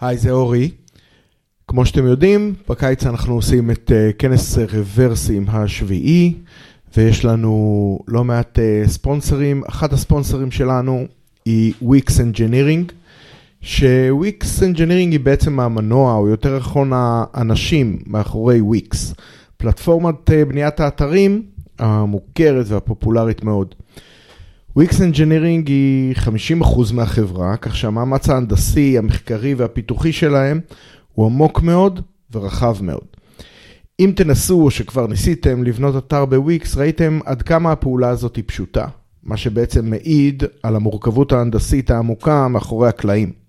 היי, זה אורי. כמו שאתם יודעים, בקיץ אנחנו עושים את כנס רוורסים השביעי, ויש לנו לא מעט ספונסרים. אחד הספונסרים שלנו היא Wix Engineering, ש-Wix Engineering היא בעצם המנוע, או יותר נכון האנשים מאחורי Wix. פלטפורמת בניית האתרים המוכרת והפופולרית מאוד. Wix Engineering היא 50% מהחברה, כך שהמאמץ ההנדסי, המחקרי והפיתוחי שלהם הוא עמוק מאוד ורחב מאוד. אם תנסו או שכבר ניסיתם לבנות אתר בוויקס, ראיתם עד כמה הפעולה הזאת היא פשוטה, מה שבעצם מעיד על המורכבות ההנדסית העמוקה מאחורי הקלעים.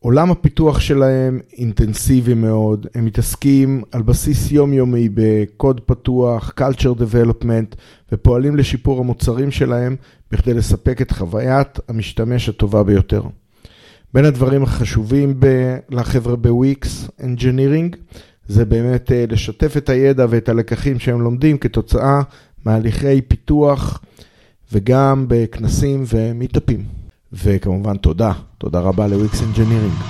עולם הפיתוח שלהם אינטנסיבי מאוד, הם מתעסקים על בסיס יומיומי בקוד פתוח, culture development, ופועלים לשיפור המוצרים שלהם בכדי לספק את חוויית המשתמש הטובה ביותר. בין הדברים החשובים לחבר'ה בוויקס Engineering, זה באמת לשתף את הידע ואת הלקחים שהם לומדים כתוצאה מהליכי פיתוח וגם בכנסים ומיטאפים. וכמובן תודה רבה ל-Wix Engineering.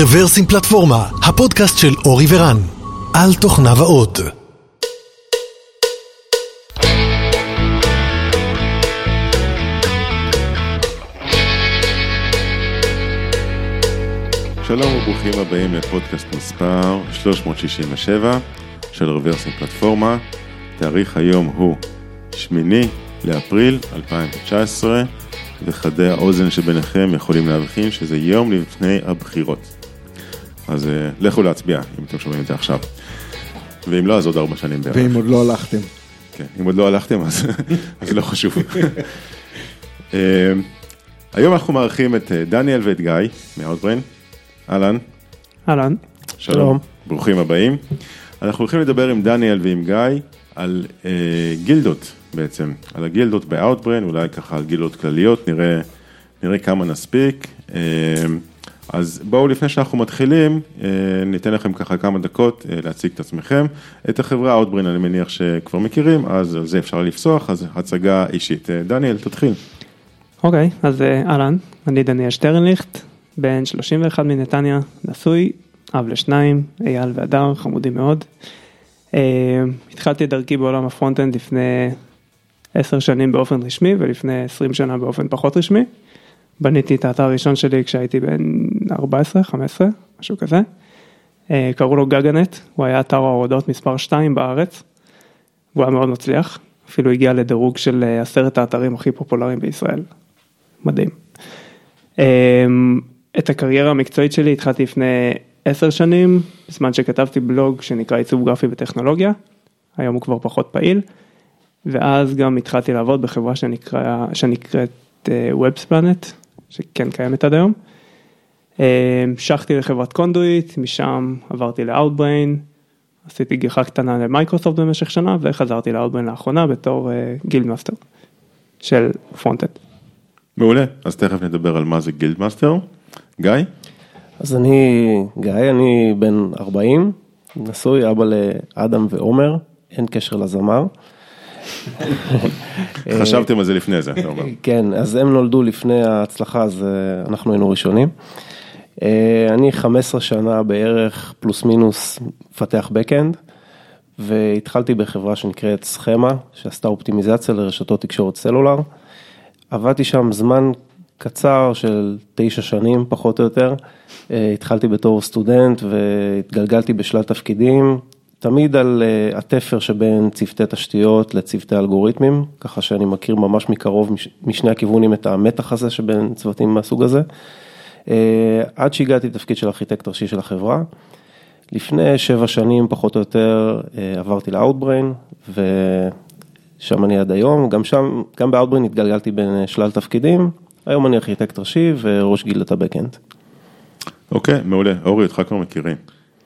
רוורסים פלטפורמה, הפודקאסט של אורי ורן, על תוכנה ועוד. שלום וברוכים הבאים לפודקאסט מספר 367 של רוורסים פלטפורמה. תאריך היום הוא 8 לאפריל 2019, וחדי האוזן שביניכם יכולים להבחין שזה יום לפני הבחירות. אז לכו להצביע אם אתם שומעים את זה עכשיו. ואם לא, אז עוד 4 שנים בערך. ואם עוד לא הלכתם. כן, אם עוד לא הלכתם, אז לא חשוב. היום אנחנו מארחים את דניאל ואת גיא מהאוטבריין. אהלן. אהלן. שלום. ברוכים הבאים. אנחנו הולכים לדבר עם דניאל ועם גיא על גילדות בעצם, על הגילדות באוטבריין, אולי ככה על גילדות כלליות, נראה כמה נספיק. אז בואו לפני שאנחנו מתחילים, ניתן לכם ככה כמה דקות להציג את עצמכם. את החברה אוטבריין אני מניח שכבר מכירים, אז על זה אפשר לפסוח, אז הצגה אישית. דניאל, תתחיל. אוקיי, אז אהלן, אני דניאל שטרנליכט, בן 31 מנתניה, נשוי, אב ל2, אייל והדר, חמודים מאוד. התחלתי דרכי בעולם הפרונט-אנד לפני 10 שנים באופן רשמי, ולפני 20 שנה באופן פחות רשמי. בניתי את האתר הראשון שלי כשהייתי בין 14, 15, משהו כזה. קראו לו גגנט, הוא היה אתר ההורדות מספר 2 בארץ, והוא היה מאוד מצליח, אפילו הגיע לדירוג של 10 האתרים הכי פופולריים בישראל. מדהים. את הקריירה המקצועית שלי התחלתי לפני 10 שנים, בזמן שכתבתי בלוג שנקרא עיצוב גרפי וטכנולוגיה, היום הוא כבר פחות פעיל, ואז גם התחלתי לעבוד בחברה שנקראת WebSplanet, שכן קיימת עד היום. המשכתי לחברת קונדויט, משם עברתי ל-Outbrain, עשיתי גיחה קטנה למייקרוסופט במשך שנה, וחזרתי ל-Outbrain לאחרונה בתור גילד מאסטר של פרונט-אנד. מעולה, אז תכף נדבר על מה זה גילד מאסטר. גיא? אז אני גיא, אני בן 40, נשוי, אבא לאדם ועומר, אין קשר לזמר. חשבתם על זה לפני זה, אתה אומר. כן, אז הם נולדו לפני ההצלחה, אז אנחנו היינו ראשונים. אני 15 שנה בערך, פלוס מינוס, פתח בקאנד, והתחלתי בחברה שנקראת סכמה, שעשתה אופטימיזציה לרשתות תקשורת סלולר. עבדתי שם זמן קצר של 9 שנים, פחות או יותר. התחלתי בתור סטודנט והתגלגלתי בשלל תפקידים, תמיד על התפר שבין צוותי תשתיות לצוותי אלגוריתמים, ככה שאני מכיר ממש מקרוב משני הכיוונים את המתח הזה שבין צוותים מהסוג הזה, עד שהגעתי לתפקיד של ארכיטקט ראשי של החברה. לפני 7 שנים, פחות או יותר, עברתי לאוטבריין, ושם אני עד היום, גם באוטבריין התגלגלתי בין שלל תפקידים, היום אני ארכיטקט ראשי וראש גילדת הבקאנד. אוקיי, מעולה. אורי, אותך כבר מכירים.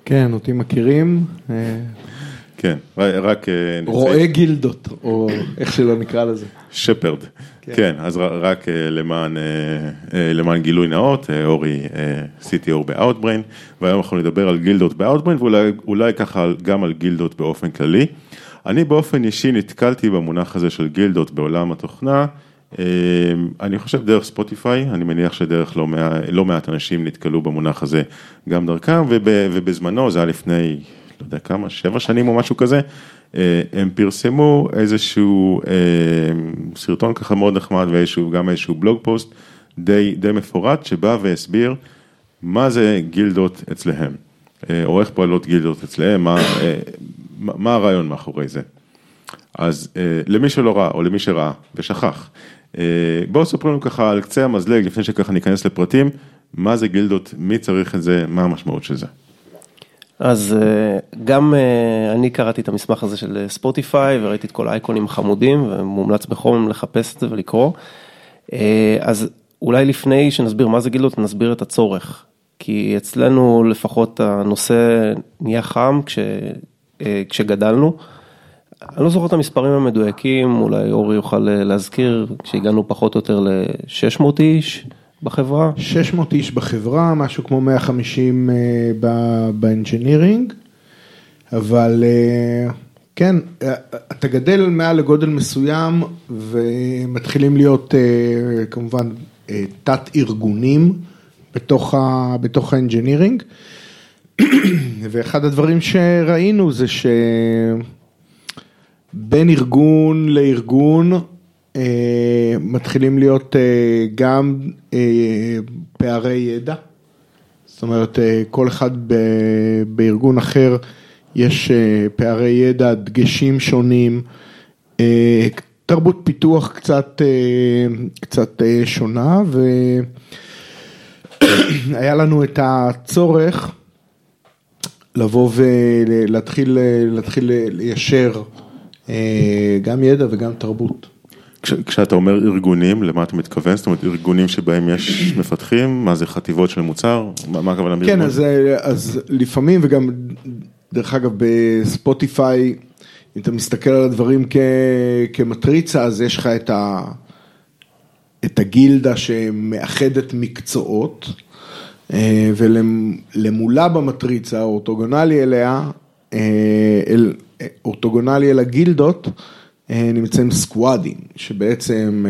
כן, אותי מכירים. כן, רק... רואה גילדות, או איך שלא נקרא לזה. שפרד. כן, אז רק למען גילוי נאות, אורי CTO באוטבריין, והיום אנחנו נדבר על גילדות באוטבריין, ואולי ככה גם על גילדות באופן כללי. אני באופן אישי נתקלתי במונח הזה של גילדות בעולם התוכנה, אני חושב דרך ספוטיפיי, אני מניח שדרך לא מעט אנשים נתקלו במונח הזה גם דרכם, ובזמנו, זה היה לפני, לא יודע כמה, 7 שנים או משהו כזה, הם פרסמו איזשהו סרטון ככה מאוד נחמד, וגם איזשהו בלוג פוסט די מפורט, שבא והסביר מה זה גילדות אצלהם, או איך פועלות גילדות אצלהם, מה הרעיון מאחורי זה. אז למי שלא ראה, או למי שראה ושכח, בואו ספרו לנו ככה על קצה המזלג, לפני שככה ניכנס לפרטים, מה זה גילדות, מי צריך את זה, מה המשמעות של זה. אז גם אני קראתי את המסמך הזה של ספוטיפיי, וראיתי את כל האייקונים חמודים, ומומלץ בחום לחפש את זה ולקרוא. אז אולי לפני שנסביר מה זה גילדות, נסביר את הצורך. כי אצלנו לפחות הנושא נהיה חם כשגדלנו, אני לא זוכר את המספרים המדויקים, אולי אורי יוכל להזכיר, כשהגענו פחות או יותר ל-600 איש בחברה. 600 איש בחברה, משהו כמו 150 באנג'ינירינג, אבל כן, אתה גדל מעל לגודל מסוים, ומתחילים להיות כמובן תת ארגונים בתוך האנג'ינירינג, ואחד הדברים שראינו זה ש... בין ארגון לארגון מתחילים להיות גם פערי ידע, זאת אומרת כל אחד בארגון אחר יש פערי ידע, דגשים שונים, תרבות פיתוח קצת שונה, והיה לנו את הצורך לבוא ולהתחיל ליישר גם ידע וגם תרבות. כשאתה אומר ארגונים, למה אתה מתכוון? זאת אומרת, ארגונים שבהם יש מפתחים, מה זה חטיבות של מוצר? מה הכוונה בארגון? כן, אז לפעמים, וגם דרך אגב בספוטיפיי, אם אתה מסתכל על הדברים כמטריצה, אז יש לך את הגילדה שמאחדת מקצועות, ולמולה במטריצה, אורתוגונלי אליה, אורתוגונלי אל הגילדות, נמצאים סקואדים, שבעצם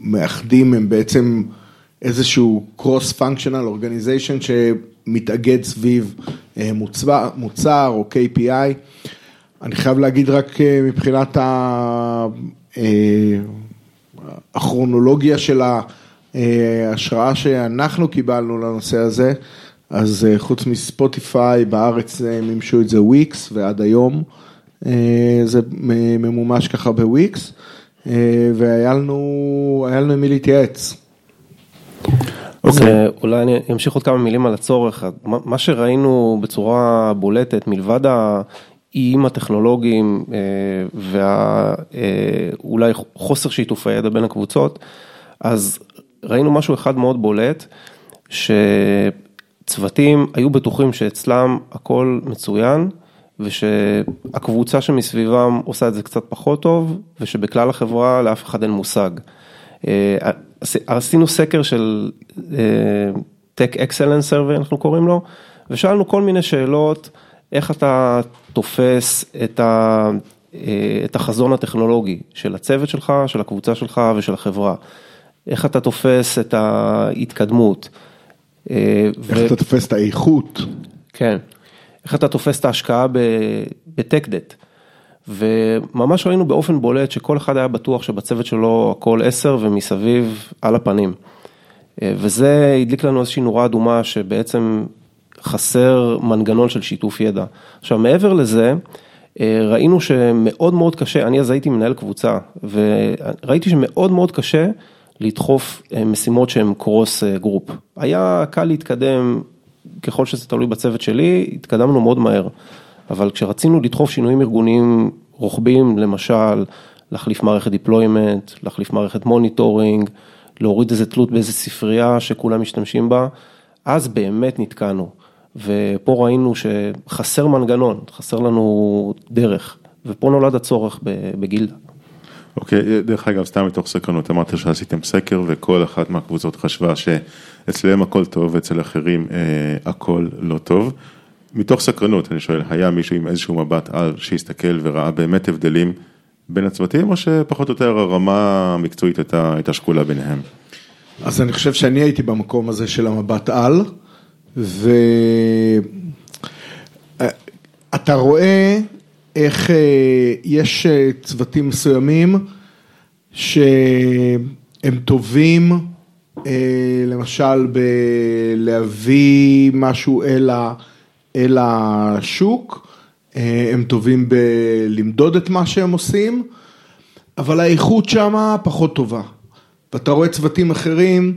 מאחדים, הם בעצם איזשהו cross-functional organization שמתאגד סביב מוצר או KPI. אני חייב להגיד רק מבחינת הכרונולוגיה של ההשראה שאנחנו קיבלנו לנושא הזה, אז חוץ מספוטיפיי, בארץ מימשו את זה וויקס, ועד היום זה ממומש ככה בוויקס, והיה לנו מי להתייעץ. אז אולי אני אמשיך עוד כמה מילים על הצורך. מה שראינו בצורה בולטת, מלבד האיים הטכנולוגיים, ואולי חוסר שיתוף הידע בין הקבוצות, אז ראינו משהו אחד מאוד בולט, ש... צוותים היו בטוחים שאצלם הכל מצוין, ושהקבוצה שמסביבם עושה את זה קצת פחות טוב, ושבכלל החברה לאף אחד אין מושג. עשינו סקר של Tech Excellence Survey, אנחנו קוראים לו, ושאלנו כל מיני שאלות, איך אתה תופס את החזון הטכנולוגי של הצוות שלך, של הקבוצה שלך ושל החברה. איך אתה תופס את ההתקדמות. איך אתה תופס את האיכות? כן, איך אתה תופס את ההשקעה בטקדט, וממש ראינו באופן בולט שכל אחד היה בטוח שבצוות שלו הכל 10 ומסביב על הפנים, וזה הדליק לנו איזושהי נורה אדומה שבעצם חסר מנגנון של שיתוף ידע. עכשיו מעבר לזה, ראינו שמאוד מאוד קשה, אני אז הייתי מנהל קבוצה, וראיתי שמאוד מאוד קשה לדחוף משימות שהן קרוס גרופ. היה קל להתקדם, ככל שזה תלוי בצוות שלי, התקדמנו מאוד מהר. אבל כשרצינו לדחוף שינויים ארגוניים רוחביים, למשל, להחליף מערכת דיפלוימנט, להחליף מערכת מוניטורינג, להוריד איזה תלות באיזה ספרייה שכולם משתמשים בה, אז באמת נתקענו. ופה ראינו שחסר מנגנון, חסר לנו דרך. ופה נולד הצורך בגילדה. אוקיי, דרך אגב, סתם מתוך סקרנות, אמרת שעשיתם סקר, וכל אחת מהקבוצות חשבה שאצלם הכל טוב, ואצל אחרים הכל לא טוב. מתוך סקרנות, אני שואל, היה מישהו עם איזשהו מבט על שהסתכל וראה באמת הבדלים בין הצוותים, או שפחות או יותר הרמה המקצועית הייתה שקולה ביניהם? אז אני חושב שאני הייתי במקום הזה של המבט על, ואתה רואה איך יש צוותים מסוימים שהם טובים, למשל בלהביא משהו אל השוק, הם טובים בלמדוד את מה שהם עושים, אבל האיכות שמה פחות טובה. ואתה רואה צוותים אחרים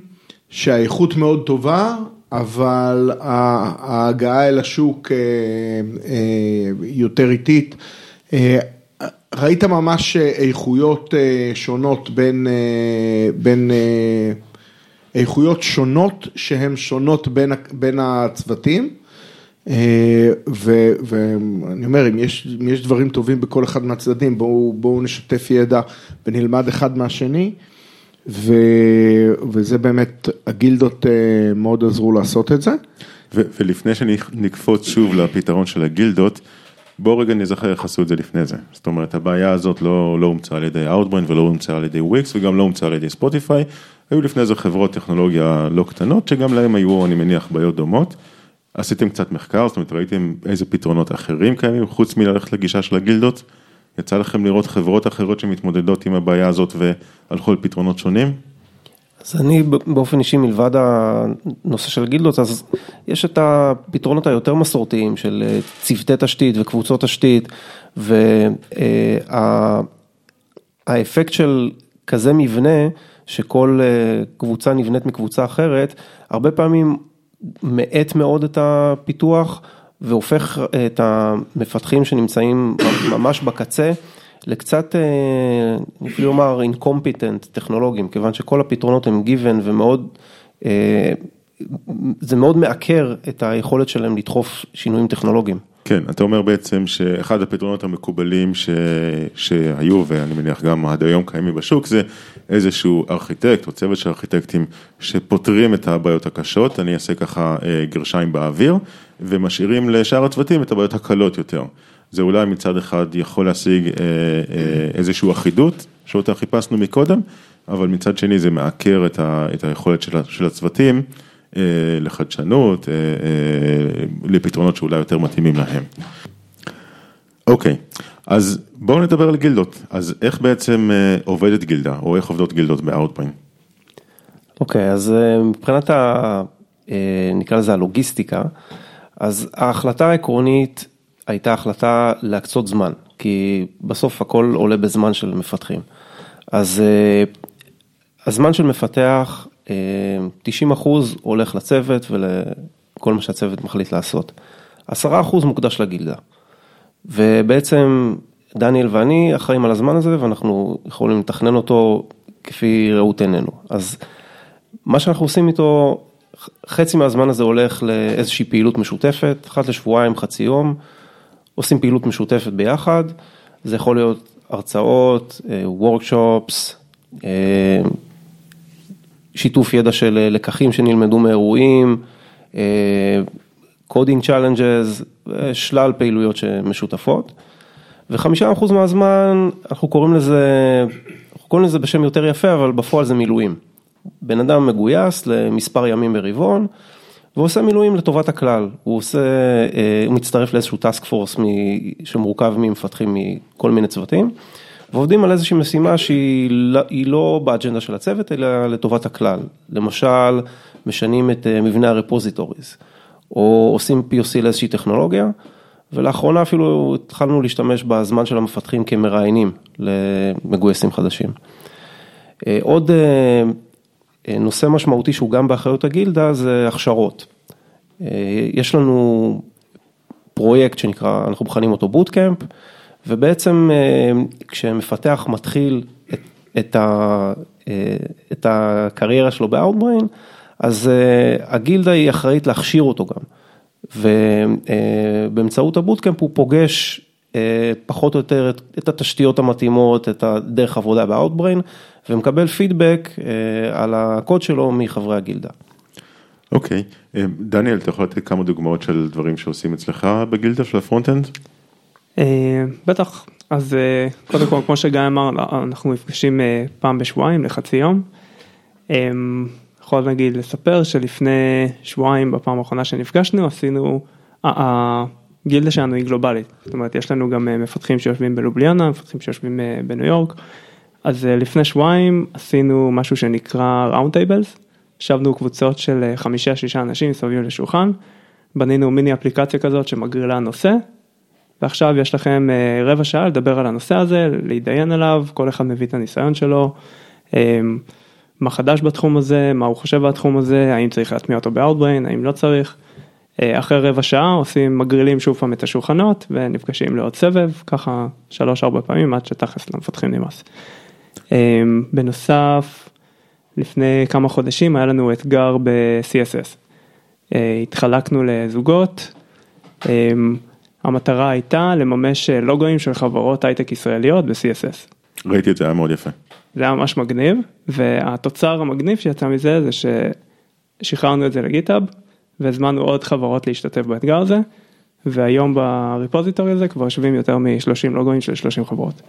שהאיכות מאוד טובה, אבל ההגעה אל השוק יותר איטית. ראית ממש איכויות שונות בין איכויות שונות שהן שונות בין הצוותים, ואני אומר, אם יש דברים טובים בכל אחד מהצדדים, בואו נשתף ידע ונלמד אחד מהשני, וזה באמת, הגילדות מאוד עזרו לעשות את זה. ולפני שנקפוץ שוב לפתרון של הגילדות, בואו רגע נזכר איך עשו את זה לפני זה. זאת אומרת, הבעיה הזאת לא הומצאה על ידי Outbrain, ולא הומצאה על ידי Wix, וגם לא הומצאה על ידי Spotify. היו לפני זה חברות טכנולוגיה לא קטנות, שגם להם היו, אני מניח, בעיות דומות. עשיתם קצת מחקר, זאת אומרת, ראיתם איזה פתרונות אחרים קיימים, חוץ מללכת לגישה של הגילדות. יצא לכם לראות חברות אחרות שמתמודדות עם הבעיה הזאת והלכו על פתרונות שונים? אז אני באופן אישי מלבד הנושא של גילדות, אז יש את הפתרונות היותר מסורתיים של צוותי תשתית וקבוצות תשתית, והאפקט של כזה מבנה, שכל קבוצה נבנית מקבוצה אחרת, הרבה פעמים מעט מאוד את הפיתוח, והופך את המפתחים שנמצאים ממש בקצה, לקצת, אני אפילו אומר, אינקומפיטנט טכנולוגיים, כיוון שכל הפתרונות הם גיוון, ומאוד, זה מאוד מעקר את היכולת שלהם לדחוף שינויים טכנולוגיים. כן, אתה אומר בעצם שאחד הפתרונות המקובלים שהיו, ואני מניח גם עד היום קיימים בשוק, זה איזשהו ארכיטקט או צוות של ארכיטקטים שפותרים את הבעיות הקשות, אני אעשה ככה גרשיים באוויר, ומשאירים לשאר הצוותים את הבעיות הקלות יותר. זה אולי מצד אחד יכול להשיג איזשהו אחידות, שאותה חיפשנו מקודם, אבל מצד שני זה מעקר את היכולת של הצוותים, לחדשנות, לפתרונות שאולי יותר מתאימים להם. אוקיי, אז בואו נדבר על גילדות. אז איך בעצם עובדת גילדה, או איך עובדות גילדות ב-Outbrain? אוקיי, אז מבחינת נקרא לזה הלוגיסטיקה, אז ההחלטה העקרונית הייתה החלטה להקצות זמן, כי בסוף הכל עולה בזמן של מפתחים. אז הזמן של מפתח 90% הולך לצוות ולכל מה שהצוות מחליט לעשות. 10% מוקדש לגילדה. ובעצם דניאל ואני אחראים על הזמן הזה, ואנחנו יכולים לתכנן אותו כפי ראות עינינו. אז מה שאנחנו עושים איתו, חצי מהזמן הזה הולך לאיזושהי פעילות משותפת, אחת לשבועיים, חצי יום, עושים פעילות משותפת ביחד, זה יכול להיות הרצאות, וורקשופס, שיתוף ידע של לקחים שנלמדו מאירועים, קודינג צ'אלנג'ז, שלל פעילויות שמשותפות, ו5% מהזמן, אנחנו קוראים לזה בשם יותר יפה, אבל בפועל זה מילואים. בן אדם מגויס למספר ימים ברבעון, ועושה מילואים לטובת הכלל. הוא מצטרף לאיזשהו טאסק פורס שמורכב ממפתחים מכל מיני צוותים, ועובדים על איזושהי משימה שהיא לא באג'נדה של הצוות, אלא לטובת הכלל. למשל, משנים את מבנה הרפוזיטוריז, או עושים POC לאיזושהי טכנולוגיה, ולאחרונה אפילו התחלנו להשתמש בזמן של המפתחים כמראיינים למגויסים חדשים. עוד נושא משמעותי שהוא גם באחריות הגילדה זה הכשרות. יש לנו פרויקט שנקרא, אנחנו מכנים אותו בוטקאמפ, ובעצם כשמפתח מתחיל את הקריירה שלו ב-Outbrain, אז הגילדה היא אחראית להכשיר אותו גם. ובאמצעות הבוטקאמפ הוא פוגש פחות או יותר את התשתיות המתאימות, את הדרך עבודה ב-Outbrain, ומקבל פידבק על הקוד שלו מחברי הגילדה. אוקיי. דניאל, אתה יכול לתת כמה דוגמאות של דברים שעושים אצלך בגילדה של הפרונט-אנד? בטח. אז קודם כל, כמו שגיא אמר, אנחנו מפגשים פעם בשבועיים לחצי יום. יכול נגיד לספר שלפני שבועיים, בפעם האחרונה שנפגשנו, עשינו, הגילדה שלנו היא גלובלית. זאת אומרת, יש לנו גם מפתחים שיושבים בלובליאנה, מפתחים שיושבים בניו יורק. אז לפני שבועיים עשינו משהו שנקרא ראונד טייבלס. שבנו קבוצות של 5-6 אנשים סביב לשולחן, בנינו מיני אפליקציה כזאת שמגרילה נושא, ועכשיו יש לכם רבע שעה לדבר על הנושא הזה, להתדיין עליו, כל אחד מביא את הניסיון שלו, מה חדש בתחום הזה, מה הוא חושב בתחום הזה, האם צריך להטמיע אותו ב-Outbrain, האם לא צריך. אחרי רבע שעה עושים מגרילים שוב פעם את השולחנות, ונפגשים לעוד סבב, ככה 3-4 פעמים, עד שתכף למפתחים נמאס. בנוסף, לפני כמה חודשים היה לנו אתגר ב-CSS. התחלקנו לזוגות, המטרה הייתה לממש לוגויים של חברות הייטק ישראליות ב-CSS. ראיתי את זה, היה מאוד יפה. זה היה ממש מגניב, והתוצר המגניב שיצא מזה זה ששחררנו את זה לגיטאב, והזמנו עוד חברות להשתתף באתגר הזה, והיום בריפוזיטורי הזה כבר שווים יותר מ-30 לוגויים של 30 חברות.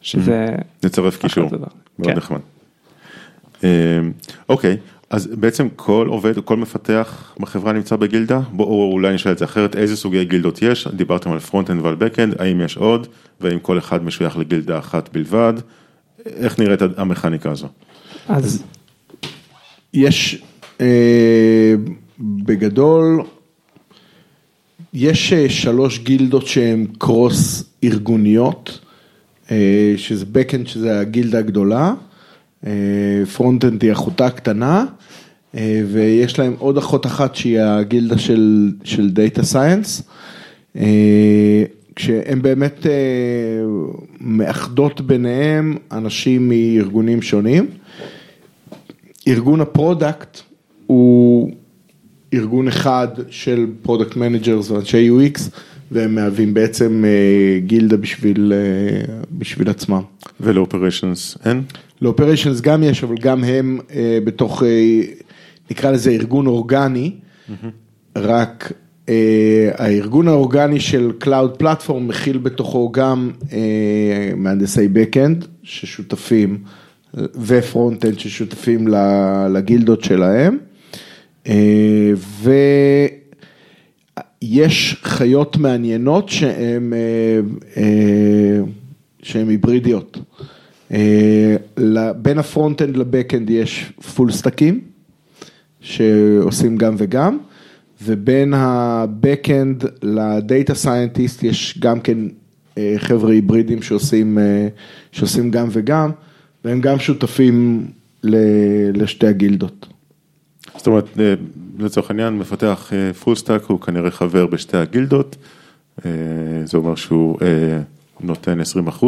שזה... נצרף קישור, מאוד נחמד. אוקיי, אז בעצם כל עובד, כל מפתח בחברה נמצא בגילדה, או אולי נשאל את זה אחרת, איזה סוגי גילדות יש? דיברתם על פרונט-אנד ועל בק-אנד, האם יש עוד, והאם כל אחד משוייך לגילדה אחת בלבד, איך נראית המכניקה הזו? אז יש, בגדול, יש 3 גילדות שהן קרוס ארגוניות, שזה בק-אנד, שזה הגילדה הגדולה, פרונט-אנד היא אחותה קטנה, ויש להם עוד אחות אחת שהיא הגילדה של דאטה סיינס, כשהם באמת מאחדות ביניהם אנשים מארגונים שונים. ארגון הפרודקט הוא ארגון אחד של פרודקט מנג'רס ואנשי UX, והם מהווים בעצם גילדה בשביל עצמם. ולאופרשנס אין? לאופרשנס גם יש, אבל גם הם בתוך, נקרא לזה ארגון אורגני, רק הארגון האורגני של Cloud Platform מכיל בתוכו גם מהנדסי Backend ששותפים, ו-Frontend ששותפים לגילדות שלהם, ויש חיות מעניינות שהן היברידיות. בין הפרונט-אנד לבק-אנד יש פול סטקים, שעושים גם וגם, ובין הבק-אנד לדאטה סיינטיסט יש גם כן חבר'ה היברידים שעושים גם וגם, והם גם שותפים לשתי הגילדות. זאת אומרת, לצורך העניין, מפתח פול סטק, הוא כנראה חבר בשתי הגילדות, זה אומר שהוא... נותן 20%,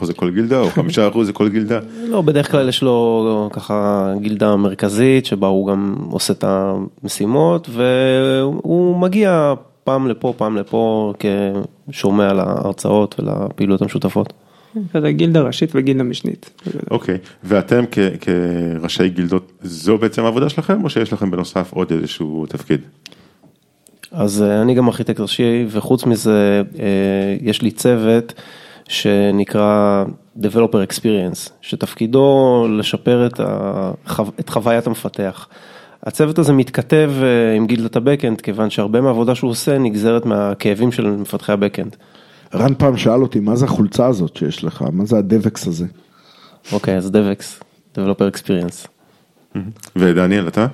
10% זה כל גילדה, או 5% זה כל גילדה. לא, בדרך כלל יש לו ככה גילדה מרכזית, שבה הוא גם עושה את המשימות, והוא מגיע פעם לפה, פעם לפה, כשומע להרצאות ולפעילות המשותפות. זה גילדה ראשית וגילדה משנית. אוקיי, ואתם כראשי גילדות, זו בעצם העבודה שלכם, או שיש לכם בנוסף עוד איזשהו תפקיד? אז אני גם ארכיטקט ראשי, וחוץ מזה יש לי צוות שנקרא Developer Experience, שתפקידו לשפר את חוויית המפתח. הצוות הזה מתכתב עם גילדת הבקאנד, כיוון שהרבה מהעבודה שהוא עושה נגזרת מהכאבים של מפתחי הבקאנד. רן פעם שאל אותי, מה זה החולצה הזאת שיש לך? מה זה הדבקס הזה? אוקיי, אז דבקס, Developer Experience. ודניאל, אתה?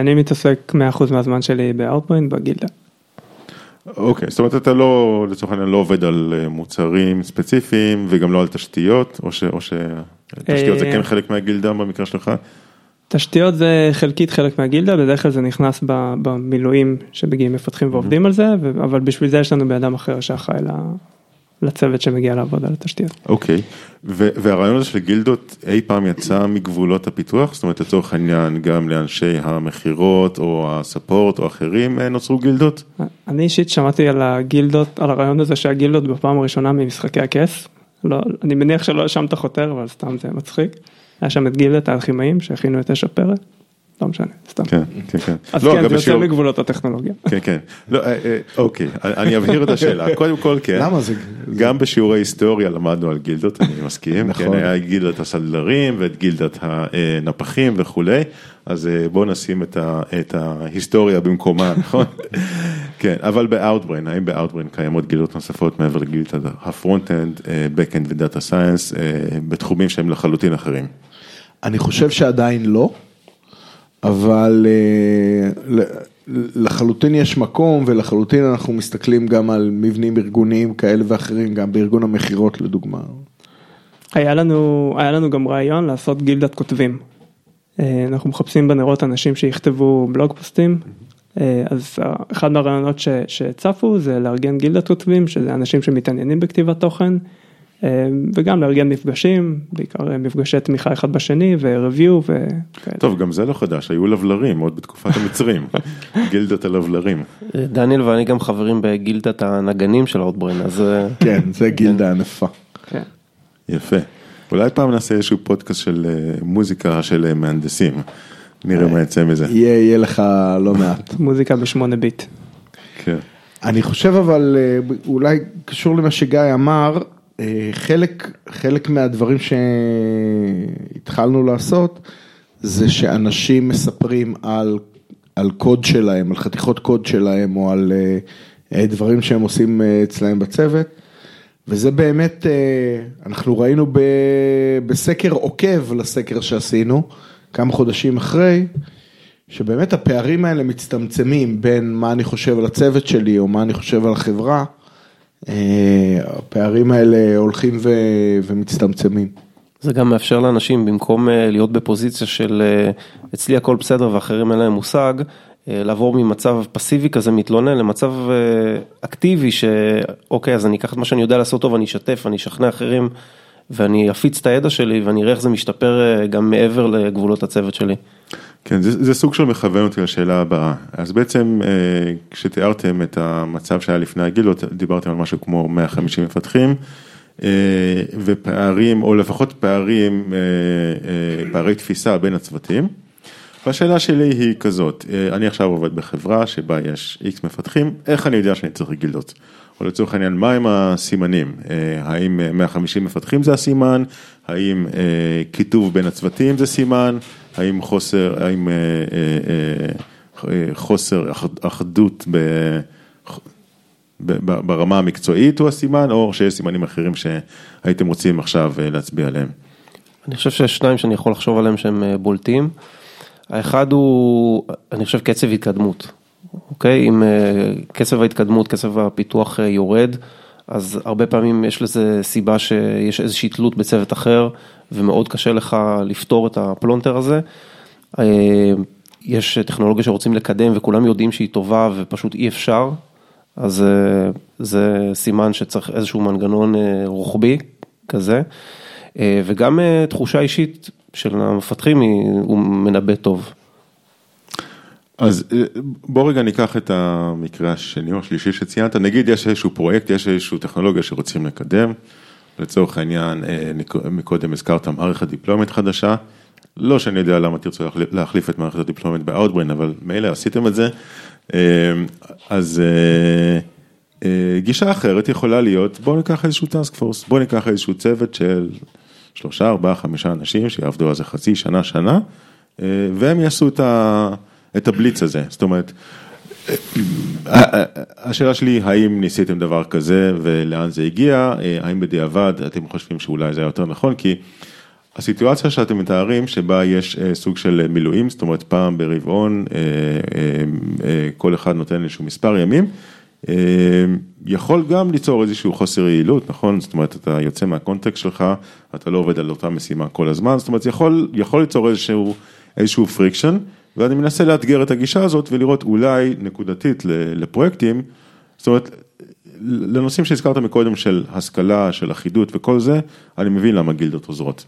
אני מתעסק 100% מהזמן שלי ב-Outbrain, בגילדה. אוקיי, זאת אומרת, אתה לא, לצורך העניין, לא עובד על מוצרים ספציפיים, וגם לא על תשתיות, או שתשתיות זה כן חלק מהגילדה במקרה שלך? תשתיות זה חלקית חלק מהגילדה, בדרך כלל זה נכנס במילואים שבגיעים מפתחים ועובדים על זה, אבל בשביל זה יש לנו באדם אחר שאחראי לצוות שמגיע לעבוד על התשתיות. אוקיי, והרעיון הזה של גילדות אי פעם יצא מגבולות הפיתוח, זאת אומרת לצורך העניין גם לאנשי המחירות או הספורט או אחרים נוצרו גילדות? אני אישית שמעתי על הגילדות, על הרעיון הזה שהגילדות בפעם הראשונה ממשחקי הכס, אני מניח שלא שם את החותר, אבל סתם זה מצחיק, היה שם את גילדת האלכימאים שהכינו את השפרה, לא משנה, סתם. כן, כן, כן. אז כן, זה יוצא מגבולות הטכנולוגיה. כן, כן. אוקיי, אני אבהיר את השאלה. קודם כל, כן. למה זה? גם בשיעורי היסטוריה למדנו על גילדות, אני מסכים. נכון. היה גילדת הסלדרים ואת גילדת הנפחים וכו'. אז בואו נשים את ההיסטוריה במקומה, נכון? כן, אבל ב-Outbrain, האם ב-Outbrain קיימות גילדות נוספות מעבר לגילדת הפרונט-אנד, בק-אנד ודאטה סיינס, בתחומים שהם לחלוטין אחרים? אני חושב שעדיין לא. אבל לחלוטין יש מקום, ולחלוטין אנחנו מסתכלים גם על מבנים ארגוניים כאלה ואחרים, גם בארגון המחירות לדוגמה. היה לנו גם רעיון לעשות גילדת כותבים. אנחנו מחפשים בנרות אנשים שיכתבו בלוג פוסטים, אז אחד מהרעיונות שצפו זה לארגן גילדת כותבים, שזה אנשים שמתעניינים בכתיבת תוכן, וגם לארגן מפגשים, בעיקר מפגשי תמיכה אחד בשני, ו-review וכאלה. טוב, גם זה לא חדש, היו לבלרים, עוד בתקופת המצרים, גילדת הלבלרים. דניאל ואני גם חברים בגילדת הנגנים של Outbrain, אז... כן, זה גילדה ענפה. יפה. אולי פעם נעשה איזשהו פודקאסט של מוזיקה של מהנדסים, נראה מה יצא מזה. יהיה לך לא מעט. מוזיקה בשמונה ביט. כן. אני חושב אבל, אולי קשור למה שגיא אמר, חלק מהדברים שהתחלנו לעשות, זה שאנשים מספרים על קוד שלהם, על חתיכות קוד שלהם, או על דברים שהם עושים אצלהם בצוות, וזה באמת, אנחנו ראינו בסקר עוקב לסקר שעשינו, כמה חודשים אחרי, שבאמת הפערים האלה מצטמצמים, בין מה אני חושב על הצוות שלי, או מה אני חושב על החברה, הפערים האלה הולכים ומצטמצמים. זה גם מאפשר לאנשים, במקום להיות בפוזיציה של אצלי הכל בסדר ואחרים אין להם מושג, לעבור ממצב פסיבי כזה מתלונן למצב אקטיבי שאוקיי, אז אני אקח את מה שאני יודע לעשות טוב, אני אשתף, אני אשכנע אחרים ואני אפיץ את הידע שלי ואני אראה איך זה משתפר גם מעבר לגבולות הצוות שלי. כן, זה סוג של מכוון אותי לשאלה הבאה. אז בעצם, כשתיארתם את המצב שהיה לפני הגילדות, דיברתם על משהו כמו 150 מפתחים, ופערים, או לפחות פערי תפיסה בין הצוותים. והשאלה שלי היא כזאת, אני עכשיו עובד בחברה שבה יש X מפתחים, איך אני יודע שאני צריך גילדות? או לצורך העניין, מה הם הסימנים? האם 150 מפתחים זה הסימן? האם כיתוב בין הצוותים זה סימן? האם חוסר אחדות ברמה המקצועית הוא הסימן, או שיש סימנים אחרים שהייתם רוצים עכשיו להצביע עליהם? אני חושב שיש שניים שאני יכול לחשוב עליהם שהם בולטים. האחד הוא, אני חושב, קצב התקדמות. אוקיי? אם קצב ההתקדמות, קצב הפיתוח יורד, אז הרבה פעמים יש לזה סיבה שיש איזושהי תלות בצוות אחר, ומאוד קשה לך לפתור את הפלונטר הזה. יש טכנולוגיה שרוצים לקדם, וכולם יודעים שהיא טובה, ופשוט אי אפשר, אז זה סימן שצריך איזשהו מנגנון רוחבי כזה, וגם תחושה אישית של המפתחים הוא מנבא טוב. אז בוא רגע ניקח את המקרה השני או השלישי שציינת, נגיד יש איזשהו פרויקט, יש איזשהו טכנולוגיה שרוצים לקדם, לצורך העניין, מקודם הזכרתם מערכת דיפלומט חדשה, לא שאני יודע למה תרצו להחליף את מערכת הדיפלומט ב-Outbrain, אבל מאלה עשיתם את זה, אז גישה אחרת יכולה להיות, בוא ניקח איזשהו טאסק פורס, בוא ניקח איזשהו צוות של 3, 4, 5 אנשים שיעבדו על זה חצי שנה, והם יעשו את הבליץ הזה, זאת אומרת, השאלה שלי, האם ניסיתם דבר כזה ולאן זה הגיע, האם בדיעבד אתם חושבים שאולי זה היה יותר נכון, כי הסיטואציה שאתם מתארים שבה יש סוג של מילואים, זאת אומרת פעם ברבעון, כל אחד נותן איזשהו מספר ימים, יכול גם ליצור איזשהו חוסר יעילות, נכון? זאת אומרת, אתה יוצא מהקונטקסט שלך, אתה לא עובד על אותה משימה כל הזמן, זאת אומרת, יכול ליצור איזשהו פריקשן, ואני מנסה לאתגר את הגישה הזאת ולראות אולי נקודתית לפרויקטים, זאת אומרת, לנושאים שהזכרת מקודם של השכלה, של אחידות וכל זה, אני מבין למה גילדות עוזרות.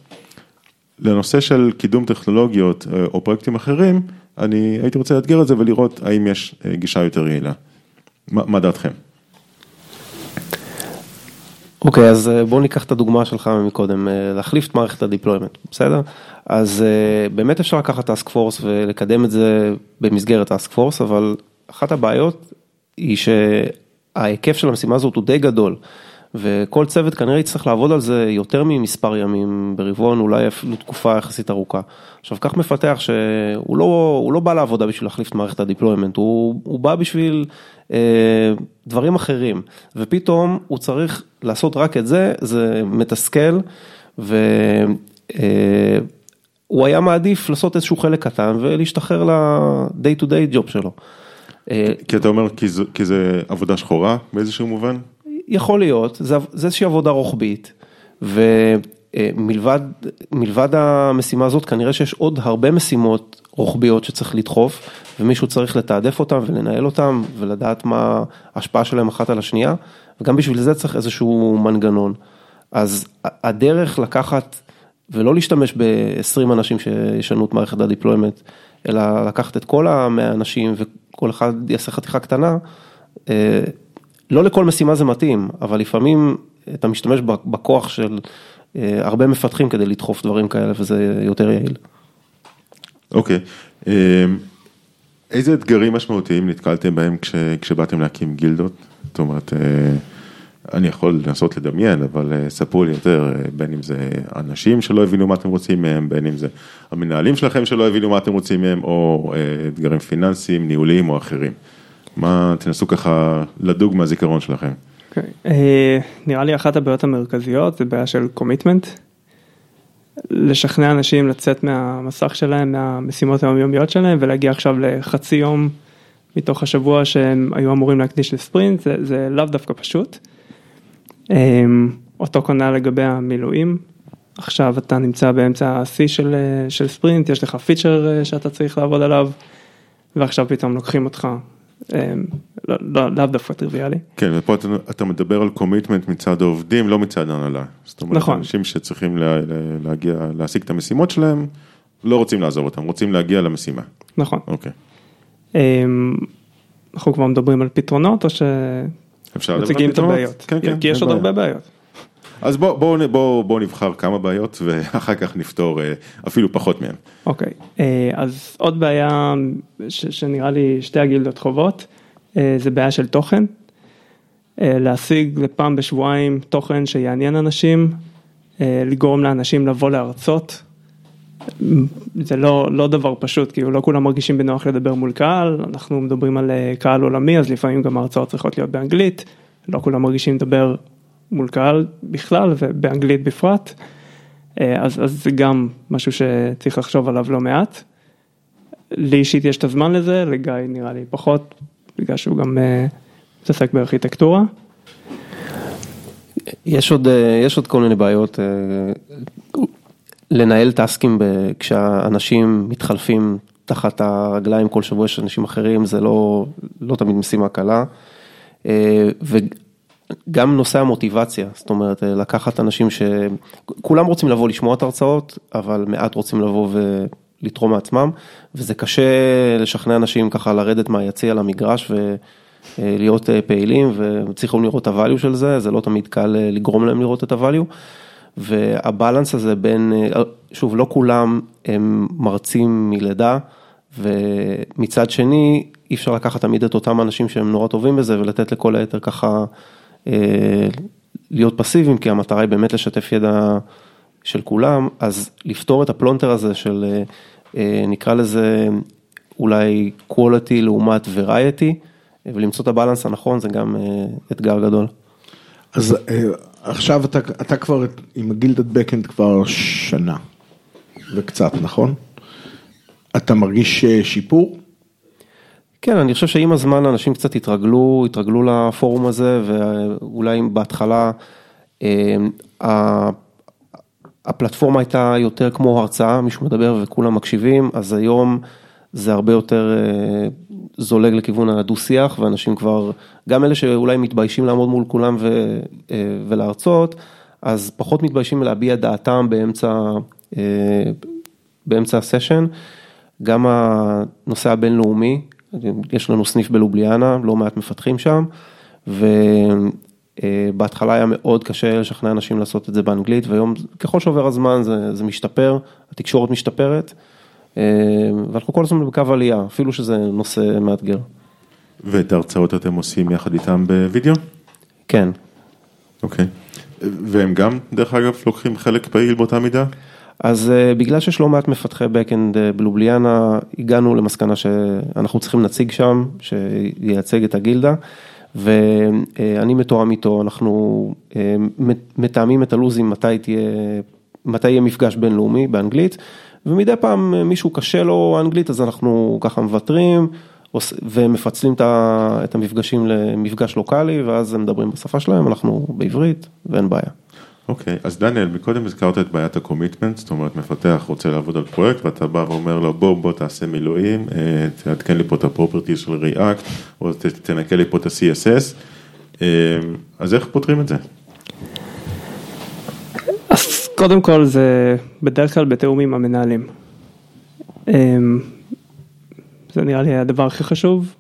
לנושא של קידום טכנולוגיות או פרויקטים אחרים, אני הייתי רוצה לאתגר את זה ולראות האם יש גישה יותר יעילה. מה דעתכם? אוקיי, אז בואו ניקח את הדוגמה שלך מקודם, להחליף את מערכת הדיפלוימנט, בסדר? אז באמת אפשר לקחת טאסק פורס ולקדם את זה במסגרת טאסק פורס, אבל אחת הבעיות היא שההיקף של המשימה הזאת הוא די גדול, וכל צוות כנראה יצטרך לעבוד על זה יותר ממספר ימים ברבעון, אולי אפילו תקופה יחסית ארוכה. עכשיו, כך מפתח שהוא לא בא לעבודה בשביל להחליף את מערכת הדיפלוימנט, הוא בא בשביל דברים אחרים, ופתאום הוא צריך לעשות רק את זה, זה מתסכל, הוא היה מעדיף לעשות איזשהו חלק קטן ולהשתחרר ל-day to day ג'וב שלו. כי אתה אומר, כי זה עבודה שחורה באיזשהו מובן? יכול להיות, זה איזושהי עבודה רוחבית, ומלבד המשימה הזאת, כנראה שיש עוד הרבה משימות רוחביות שצריך לדחוף, ומישהו צריך לתעדף אותם ולנהל אותם, ולדעת מה ההשפעה שלהם אחת על השנייה, וגם בשביל זה צריך איזשהו מנגנון. אז הדרך לקחת, ולא להשתמש ב-20 אנשים שישנו את מערכת הדיפלוימנט, אלא לקחת את כל ה-100 אנשים, וכל אחד יעשה חתיכה קטנה, לא לכל משימה זה מתאים, אבל לפעמים אתה משתמש בכוח של הרבה מפתחים כדי לדחוף דברים כאלה, וזה יותר יעיל. אוקיי. איזה אתגרים משמעותיים נתקלתם בהם כשבאתם להקים גילדות? זאת אומרת, אני יכול לנסות לדמיין, אבל ספרו לי יותר, בין אם זה אנשים שלא הבינו מה אתם רוצים מהם, בין אם זה המנהלים שלכם שלא הבינו מה אתם רוצים מהם, או אתגרים פיננסיים, ניהוליים או אחרים. מה, תנסו ככה לדוג מהזיכרון שלכם. נראה לי אחת הבעיות המרכזיות, זה בעיה של קומיטמנט, לשכנע אנשים לצאת מהמסך שלהם, מהמשימות היומיומיות שלהם, ולהגיע עכשיו לחצי יום מתוך השבוע שהם היו אמורים להקדיש לספרינט, זה לאו דווקא פשוט. אותו קונה לגבי המילואים, עכשיו אתה נמצא באמצע ה-C של ספרינט, יש לך פיצ'ר שאתה צריך לעבוד עליו, ועכשיו פתאום לוקחים אותך, לאו דווקא טריוויאלי. כן, ופה אתה מדבר על קומיטמנט מצד העובדים, לא מצד ההנהלה. זאת אומרת, אנשים שצריכים להגיע, להשיג את המשימות שלהם, לא רוצים לעזוב אותם, רוצים להגיע למשימה. נכון. אוקיי. אנחנו כבר מדברים על פתרונות, או ש... מציגים את הבעיות? כן, כן. כי יש עוד הרבה בעיות. אז בואו נבחר כמה בעיות, ואחר כך נפתור אפילו פחות מהן. אוקיי, אז עוד בעיה שנראה לי שתי הגילדות חובות, זה בעיה של תוכן. להשיג לפעם בשבועיים תוכן שיעניין אנשים, לגרום לאנשים לבוא לארצות. זה לא דבר פשוט, כי לא כולם מרגישים בנוח לדבר מול קהל, אנחנו מדברים על קהל עולמי, אז לפעמים גם ההרצאות צריכות להיות באנגלית, לא כולם מרגישים לדבר מול קהל בכלל ובאנגלית בפרט, אז זה גם משהו שצריך לחשוב עליו לא מעט. לי אישית יש את הזמן לזה, לגיא נראה לי פחות, בגלל שהוא גם מתעסק בארכיטקטורה. יש עוד כל מיני בעיות, לנהל טסקים כשהאנשים מתחלפים תחת הרגליים כל שבוע של אנשים אחרים, זה לא תמיד משימה קלה, גם נושא המוטיבציה, זאת אומרת, לקחת אנשים שכולם רוצים לבוא לשמוע את הרצאות, אבל מעט רוצים לבוא ולתרום מעצמם, וזה קשה לשכנע אנשים ככה לרדת מהיציע למגרש ולהיות פעילים, וצריכים לראות את הווליו של זה, זה לא תמיד קל לגרום להם לראות את הווליו, והבלנס הזה בין, שוב, לא כולם הם מרצים מלידה, ומצד שני, אי אפשר לקחת תמיד את אותם אנשים שהם נורא טובים בזה, ולתת לכל היתר ככה, להיות פסיביים, כי המטרה היא באמת לשתף ידע של כולם, אז לפתור את הפלונטר הזה של, נקרא לזה אולי quality לעומת variety, ולמצוא את הבלנס הנכון, זה גם אתגר גדול. אז עכשיו אתה כבר עם הגילדת בקאנד כבר שנה וקצת, נכון? אתה מרגיש שיפור? כן, אני חושב שעם הזמן אנשים קצת התרגלו לפורום הזה, ואולי בהתחלה הפלטפורמה הייתה יותר כמו הרצאה, מישהו מדבר וכולם מקשיבים, אז היום זה הרבה יותר זולג לכיוון הדו-שיח, ואנשים כבר, גם אלה שאולי מתביישים לעמוד מול כולם ולהרצות, אז פחות מתביישים להביע דעתם באמצע הסשן, גם הנושא הבינלאומי, יש לנו סניף בלובליאנה, לא מעט מפתחים שם, בהתחלה היה מאוד קשה לשכנע אנשים לעשות את זה באנגלית, והיום ככל שעובר הזמן זה משתפר, התקשורת משתפרת, ואנחנו כל הזמן בקו עלייה, אפילו שזה נושא מאתגר. ואת ההרצאות אתם עושים יחד איתם בווידאו? כן. אוקיי. והם גם, דרך אגב, לוקחים חלק פעיל באותה מידה? אז בגלל שיש לא מעט מפתחי בקאנד בלובליאנה, הגענו למסקנה שאנחנו צריכים נציג שם, שייצג את הגילדה, ואני מתואם איתו, אנחנו מתאמים את הלוזים מתי יהיה מפגש בינלאומי באנגלית, ומדי פעם מישהו קשה לו האנגלית, אז אנחנו ככה מבטרים, ומפצלים את המפגשים למפגש לוקלי, ואז הם מדברים בשפה שלהם, אנחנו בעברית, ואין בעיה. אוקיי, אז דניאל, מקודם הזכרת את בעיית הקומיטמנט, זאת אומרת, מפתח רוצה לעבוד על פרויקט, ואתה בא ואומר לו, בוא תעשה מילואים, תעדכן לי פה את הפרופרטי של ריאקט, או תנקה לי פה את ה-CSS, אז איך פותרים את זה? אז קודם כל, זה בדרך כלל בתיאום עם המנהלים. זה נראה לי הדבר הכי חשוב,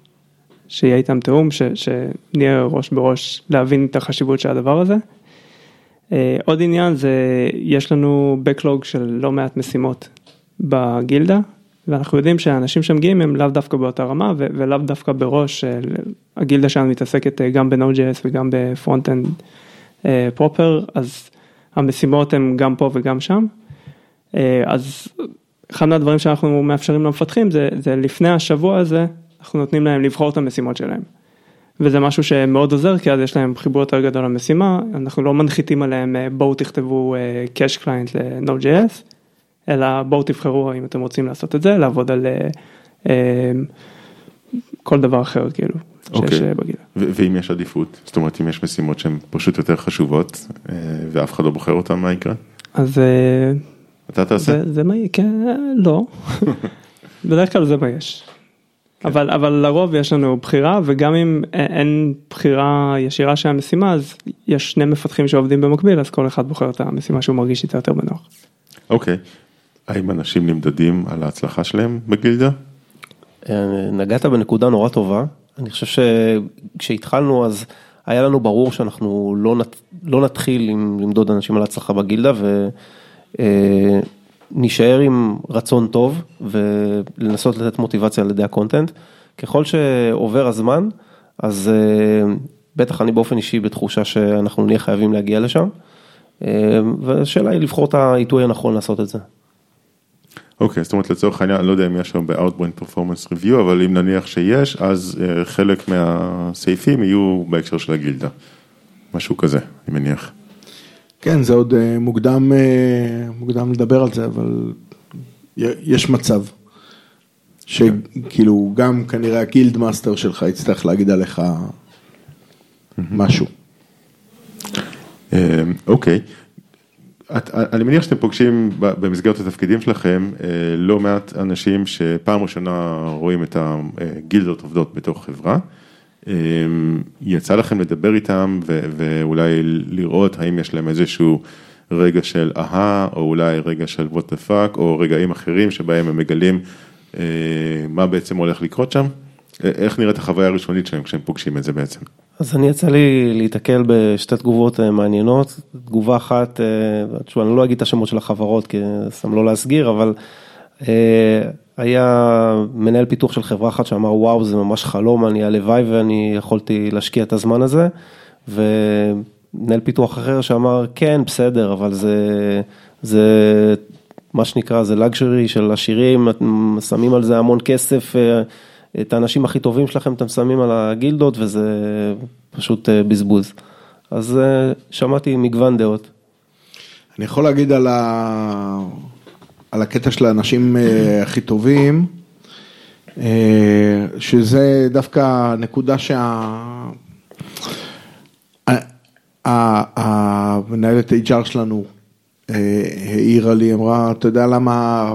שיהיה איתם תאום, שנהיה ראש בראש להבין את החשיבות של הדבר הזה. עוד עניין זה, יש לנו בקלוג של לא מעט משימות בגילדה, ואנחנו יודעים שהאנשים שמגיעים הם לאו דווקא באותה רמה, ולאו דווקא בראש, הגילדה שלנו מתעסקת גם ב-Node.js וגם בפרונט-אנד פרופר, אז המשימות הן גם פה וגם שם. אז אחד מהדברים שאנחנו מאפשרים למפתחים, זה לפני השבוע הזה, אנחנו נותנים להם לבחור את המשימות שלהם. וזה משהו שמאוד עוזר, כי אז יש להם חיבור יותר גדול למשימה, אנחנו לא מנחיתים עליהם, בואו תכתבו cache client ל-Node.js, אלא בואו תבחרו אם אתם רוצים לעשות את זה, לעבוד על כל דבר אחר, כאילו, שיש בגילה. ואם יש עדיפות, זאת אומרת, אם יש משימות שהן פשוט יותר חשובות, ואף אחד לא בוחר אותן, מה יקרה? אז אתה תעשה? זה מה יש, כן, לא. בדרך כלל זה מה יש. אבל לרוב יש לנו בחירה, וגם אם אין בחירה ישירה של המשימה, אז יש שני מפתחים שעובדים במקביל, אז כל אחד בוחר את המשימה שהוא מרגיש איתה יותר בנוח. אוקיי. האם אנשים נמדדים על ההצלחה שלהם בגילדה? נגעת בנקודה נורא טובה. אני חושב שכשהתחלנו אז היה לנו ברור שאנחנו לא נתחיל למדוד אנשים על ההצלחה בגילדה, נשאר עם רצון טוב ולנסות לתת מוטיבציה על ידי הקונטנט. ככל שעובר הזמן, אז בטח אני באופן אישי בתחושה שאנחנו נהיה חייבים להגיע לשם, והשאלה היא לבחור את העיתוי הנכון לעשות את זה. אוקיי, זאת אומרת לצורך העניין, אני לא יודע אם יש שם ב-Outbrain Performance Review, אבל אם נניח שיש, אז חלק מהסעיפים יהיו בהקשר של הגילדה. משהו כזה, אני מניח. כן, זה עוד מוקדם לדבר על זה, אבל יש מצב שכאילו גם כנראה הגילד מאסטר שלך יצטרך להגיד עליך משהו. אוקיי. אני מניח שאתם פוגשים במסגרת התפקידים שלכם לא מעט אנשים שפעם ראשונה רואים את הגילדות עובדות בתוך חברה. יצא לכם לדבר איתם ואולי לראות האם יש להם איזשהו רגע של אהה, או אולי רגע של what the fuck, או רגעים אחרים שבהם הם מגלים מה בעצם הולך לקרות שם. איך נראית החוויה הראשונית שלהם כשהם פוגשים את זה בעצם? אז אני יצא לי להתעכל בשתי תגובות מעניינות. תגובה אחת, אני לא אגיד את השמות של החברות כי שם לא להסגיר, אבל היה מנהל פיתוח של חברה אחת שאמר, וואו, זה ממש חלום, אני הלוואי ואני יכולתי להשקיע את הזמן הזה, ומנהל פיתוח אחר שאמר, כן, בסדר, אבל זה מה שנקרא, זה לג'רי של עשירים, אתם שמים על זה המון כסף, את האנשים הכי טובים שלכם אתם שמים על הגילדות, וזה פשוט בזבוז. אז שמעתי מגוון דעות. אני יכול להגיד על הקטע של האנשים הכי טובים, שזה דווקא נקודה המנהלת HR שלנו העירה לי, אמרה, אתה יודע למה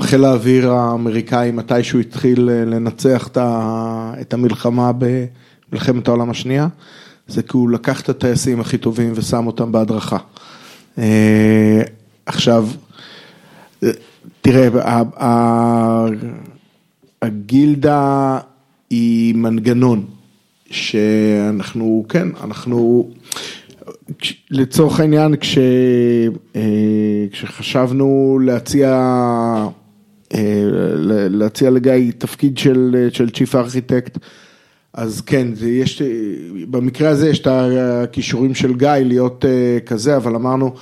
חיל האוויר האמריקאי מתישהו התחיל לנצח את המלחמה במלחמת העולם השנייה? זה כי הוא לקח את הטייסים הכי טובים ושם אותם בהדרכה. עכשיו, תראה, הגילדה היא מנגנון, שאנחנו, כן, אנחנו, לצורך העניין, כשחשבנו להציע לגיא תפקיד של צ'יפ ארכיטקט, אז כן, במקרה הזה יש את הכישורים של גיא להיות כזה, אבל אמרנו,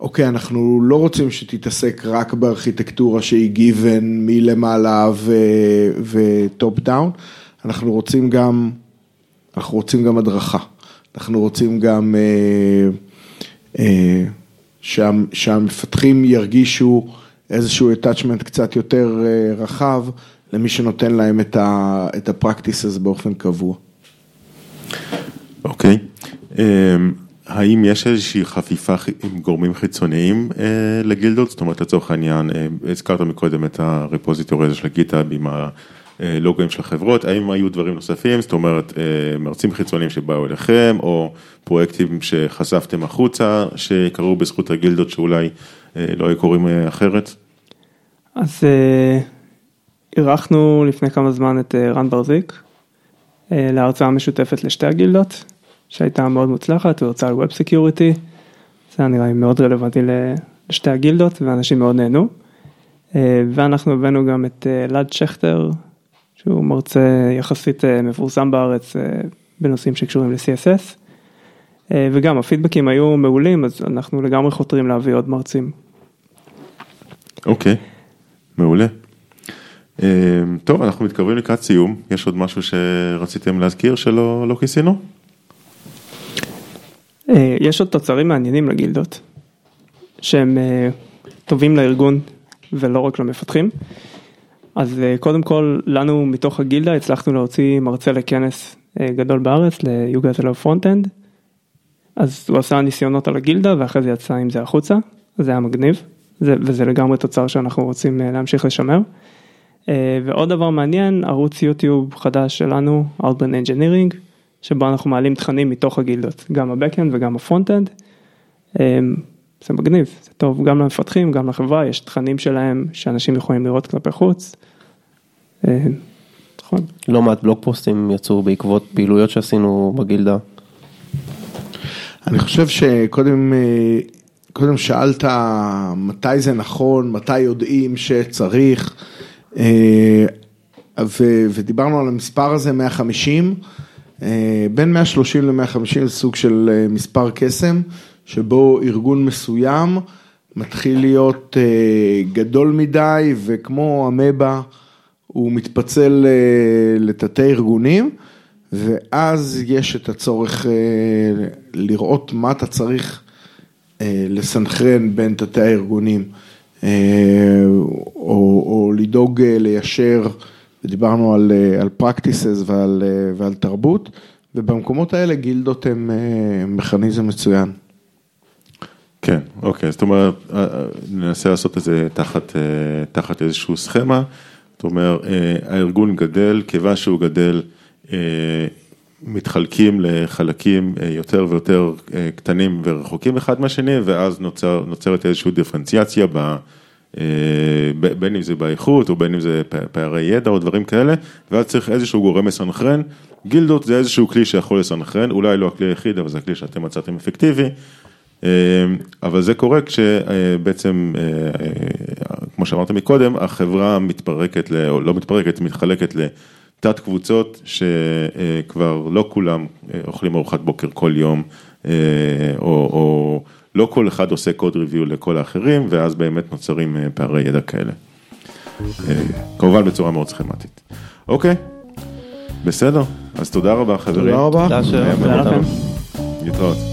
אוקיי, אנחנו לא רוצים שתתעסק רק בארכיטקטורה שהיא גיוון מלמעלה וטופ דאון, אנחנו רוצים גם הדרכה, אנחנו רוצים גם שהמפתחים ירגישו איזשהו attachment קצת יותר רחב, למי שנותן להם את הפרקטיסס באופן קבוע. אוקיי. האם יש איזושהי חפיפה עם גורמים חיצוניים לגילדות? זאת אומרת, לצורך העניין, הזכרת מקודם את הרפוזיטורי הזה של הגיטהאב עם הלוגוים של החברות, האם היו דברים נוספים? זאת אומרת, מרצים חיצוניים שבאו אליכם, או פרויקטים שחשפתם החוצה, שקרו בזכות הגילדות שאולי לא היו קוראים אחרת? אז אירחנו לפני כמה זמן את רן ברזיק, להרצאה משותפת לשתי הגילדות, שהייתה מאוד מוצלחת, והרצאה על Web Security, זה נראה לי מאוד רלוונטי לשתי הגילדות, ואנשים מאוד נהנו, ואנחנו הבאנו גם את ליעד שכטר, שהוא מרצה יחסית מפורסם בארץ, בנושאים שקשורים ל-CSS, וגם הפידבקים היו מעולים, אז אנחנו לגמרי חותרים להביא עוד מרצים. אוקיי, מעולה. טוב, אנחנו מתקרבים לקראת סיום. יש עוד משהו שרציתם להזכיר שלא כיסינו? יש עוד תוצרים מעניינים לגילדות, שהם טובים לארגון ולא רק למפתחים. אז קודם כל, לנו מתוך הגילדה הצלחנו להוציא מרצה לכנס גדול בארץ, ל-YouGuys Love Frontend. אז הוא עשה ניסיונות על הגילדה, ואחרי זה יצא עם זה החוצה. זה היה מגניב, וזה לגמרי תוצר שאנחנו רוצים להמשיך לשמר. ועוד דבר מעניין, ערוץ יוטיוב חדש שלנו, Outbrain Engineering, שבו אנחנו מעלים תכנים מתוך הגילדות, גם הבקאנד וגם הפרונטאנד. זה מגניב, זה טוב גם למפתחים, גם לחברה, יש תכנים שלהם שאנשים יכולים לראות כלפי חוץ. נכון. לא מעט בלוג פוסטים יצאו בעקבות פעילויות שעשינו בגילדה. אני חושב שקודם שאלת מתי זה נכון, מתי יודעים שצריך, ודיברנו על המספר הזה 150, בין 130 ל-150 סוג של מספר קסם, שבו ארגון מסוים מתחיל להיות גדול מדי, וכמו המבה הוא מתפצל לתתי ארגונים, ואז יש את הצורך לראות מה אתה צריך לסנחרן בין תתי הארגונים. או לדאוג ליישר, ודיברנו על practices ועל תרבות, ובמקומות האלה גילדות הם מכניזם מצוין. כן, אוקיי, זאת אומרת, ננסה לעשות את זה תחת איזשהו סכמה, זאת אומרת, הארגון גדל, כיוון שהוא גדל, מתחלקים לחלקים יותר ויותר קטנים ורחוקים אחד מהשני, ואז נוצרת איזושהי דיפרנציאציה, בין אם זה באיכות, או בין אם זה פערי ידע, או דברים כאלה, ואז צריך איזשהו גורם מסנחרן. גילדות זה איזשהו כלי שיכול לסנחרן, אולי לא הכלי היחיד, אבל זה הכלי שאתם מצאתם אפקטיבי, אבל זה קורה כשבעצם, כמו שאמרתם מקודם, החברה מתפרקת, או לא מתפרקת, מתחלקת ל... תת קבוצות שכבר לא כולם אוכלים ארוחת בוקר כל יום, או לא כל אחד עושה קוד ריוויו לכל האחרים, ואז באמת נוצרים פערי ידע כאלה. כמובן בצורה מאוד סכמטית. אוקיי, בסדר. אז תודה רבה חברים. תודה רבה. תודה לכם. להתראות.